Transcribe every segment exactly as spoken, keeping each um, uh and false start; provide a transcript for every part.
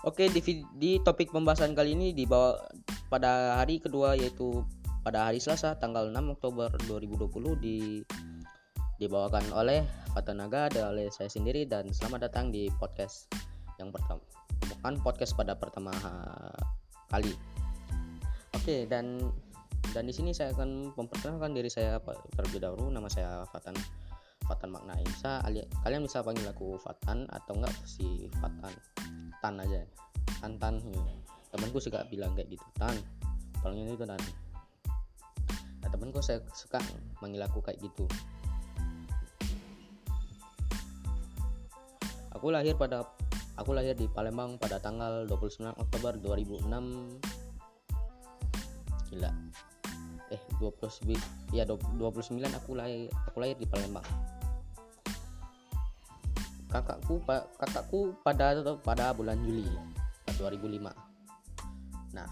Oke, di, di topik pembahasan kali ini dibawa pada hari kedua, yaitu pada hari Selasa tanggal enam Oktober dua ribu dua puluh di dibawakan oleh Fathan Makna dan oleh saya sendiri. Dan selamat datang di podcast yang pertama, bukan podcast pada pertama kali. Oke, dan dan di sini saya akan memperkenalkan diri saya terlebih dahulu. Nama saya Fathan Fathan Makna Insya. Kalian bisa panggil aku Fathan atau enggak si Fathan. Tan aja, Tan-tan. Temanku suka bilang kayak gitu, Tan. Palingnya itu Tan. Nah, temanku saya suka manggil aku kayak gitu. Aku lahir pada aku lahir di Palembang pada tanggal dua puluh sembilan Oktober dua ribu enam. Gila. Eh, dua puluh sembilan ya dua puluh sembilan aku lahir aku lahir di Palembang. Kakakku pa, kakakku pada pada bulan Juli dua ribu lima. Nah,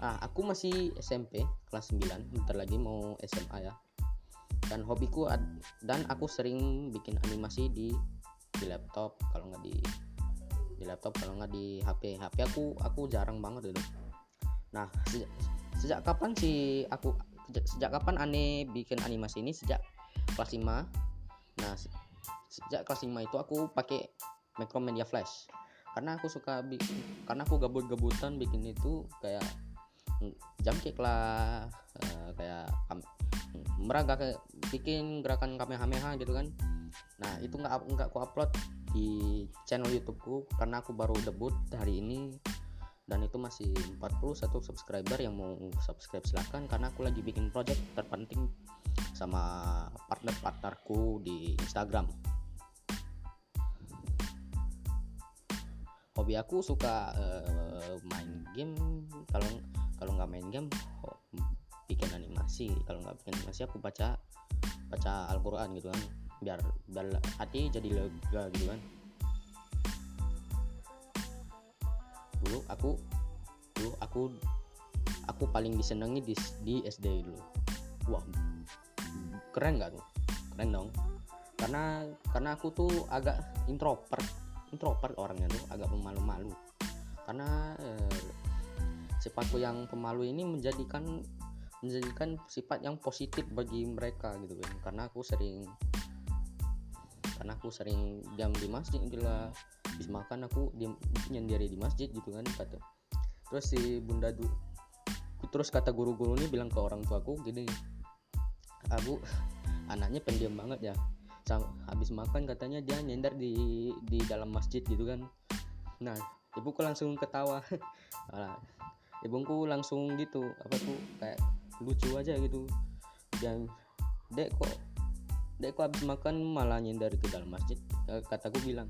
ah, aku masih S M P kelas sembilan, bentar lagi mau S M A ya. Dan hobiku ad, dan aku sering bikin animasi di di laptop kalau nggak di di laptop kalau nggak di H P. H P aku aku jarang banget dulu. Nah, sejak, sejak kapan sih aku sejak, sejak kapan aneh bikin animasi ini? Sejak kelas lima. Nah, sejak kelas lima itu aku pakai Micromedia Flash karena aku suka bi- karena aku gabut-gabutan bikin itu kayak jump kick lah, uh, kayak um, meraga kayak bikin gerakan kamehameha gitu kan. Nah, itu nggak nggak aku upload di channel YouTubeku karena aku baru debut hari ini dan itu masih empat puluh satu subscriber. Yang mau subscribe silakan karena aku lagi bikin project terpenting sama partner-partnerku di Instagram. Hobi aku suka uh, main game. Kalau kalau nggak main game, oh, bikin animasi. Kalau nggak bikin animasi, aku baca baca Al-Quran gitu kan, biar biar hati jadi lega gitu kan. Dulu aku dulu aku aku paling disenangi di, di S D dulu. Wah, keren nggak tuh? Keren dong. Karena karena aku tuh agak introvert introvert orangnya tuh, agak pemalu-malu. Karena eh, sifatku yang pemalu ini menjadikan menjadikan sifat yang positif bagi mereka gitu kan. Karena aku sering karena aku sering diam di masjid gitu lah. Habis makan aku diam sendiri di masjid gitu kan, kata. Terus si Bunda Du, terus kata guru-guru ini bilang ke orang tuaku gini, "Abu, anaknya pendiam banget ya. Habis makan katanya dia nyender di di dalam masjid gitu kan." Nah, ibuku langsung ketawa. Nah, ibuku langsung gitu, apa tuh kayak lucu aja gitu. Dan "Dek, kok Dek kok habis makan malah nyender ke dalam masjid?" Kataku bilang,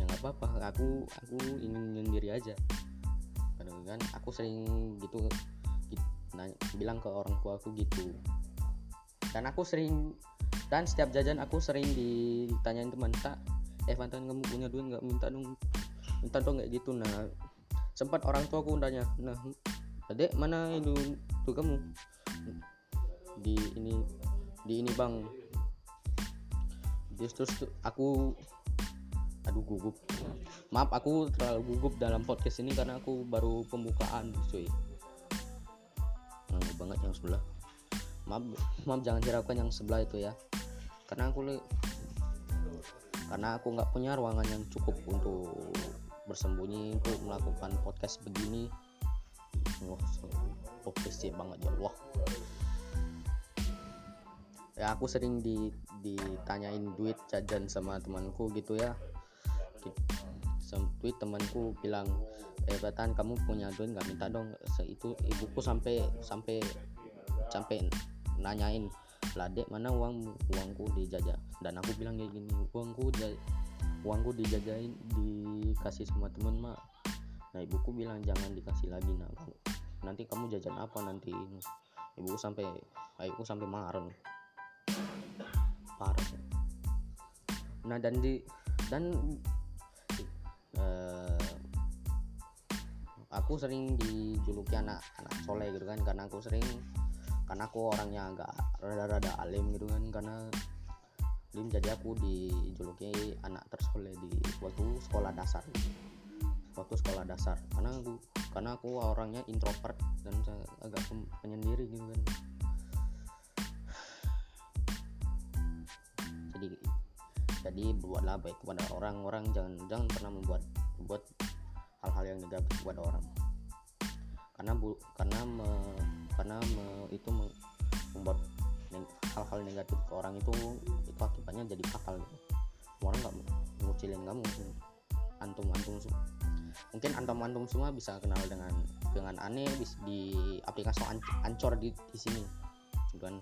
"Ya nggak apa-apa, aku aku ingin nyendiri aja." Kan aku sering gitu, gitu nanya, bilang ke orang tua aku gitu. Dan aku sering dan setiap jajan aku sering ditanyain teman, "Tak, eh Fathan, kamu punya duit nggak? Minta dong, minta dong," kayak gitu. Nah, sempat orang tua aku nanya, "Nah, Dek, mana itu tuh kamu?" Di ini di ini bang. Terus terus aku aduh gugup. Maaf, aku terlalu gugup dalam podcast ini karena aku baru pembukaan, cuy. Nangis banget yang sebelah. Maaf, maaf jangan hiraukan yang sebelah itu ya. Karena aku karena aku nggak punya ruangan yang cukup untuk bersembunyi untuk melakukan podcast begini. Wah, podcast sih banget ya, wah. Ya, aku sering di, ditanyain duit jajan sama temanku gitu ya. Tweet temanku bilang, "Eh Fathan, kamu punya duit nggak? Minta dong." Itu ibuku sampai sampai sampai nanyain, "Lah, Dek, mana uang uangku dijajah?" Dan aku bilang kayak gini, uangku jaj- uangku dijajahin, dikasih sama teman mak." Nah, ibuku bilang, "Jangan dikasih lagi, nah nanti kamu jajan apa nanti?" Ibuku sampai ibuku sampai marah parah. Nah, dan di dan Uh, aku sering dijuluki anak anak soleh gitu kan, karena aku sering karena aku orangnya agak rada-rada alim gitu kan. Karena Lim, jadi aku dijuluki anak tersoleh di waktu sekolah dasar gitu. Waktu sekolah dasar karena aku karena aku orangnya introvert dan agak penyendiri gitu kan. Jadi jadi buatlah baik kepada orang-orang, jangan jangan pernah membuat buat hal-hal yang negatif kepada orang. Karena bu, karena me, karena me, itu membuat hal-hal negatif ke orang itu itu akibatnya jadi fatal gitu. Orang nggak ngucilin kamu, antum-antum semua. Mungkin antum-antum semua bisa kenal dengan dengan aneh di aplikasi Anchor di, di sini, dan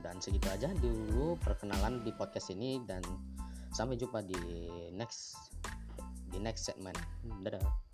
dan segitu aja dulu perkenalan di podcast ini, dan sampai jumpa di next di next segment. Dadah.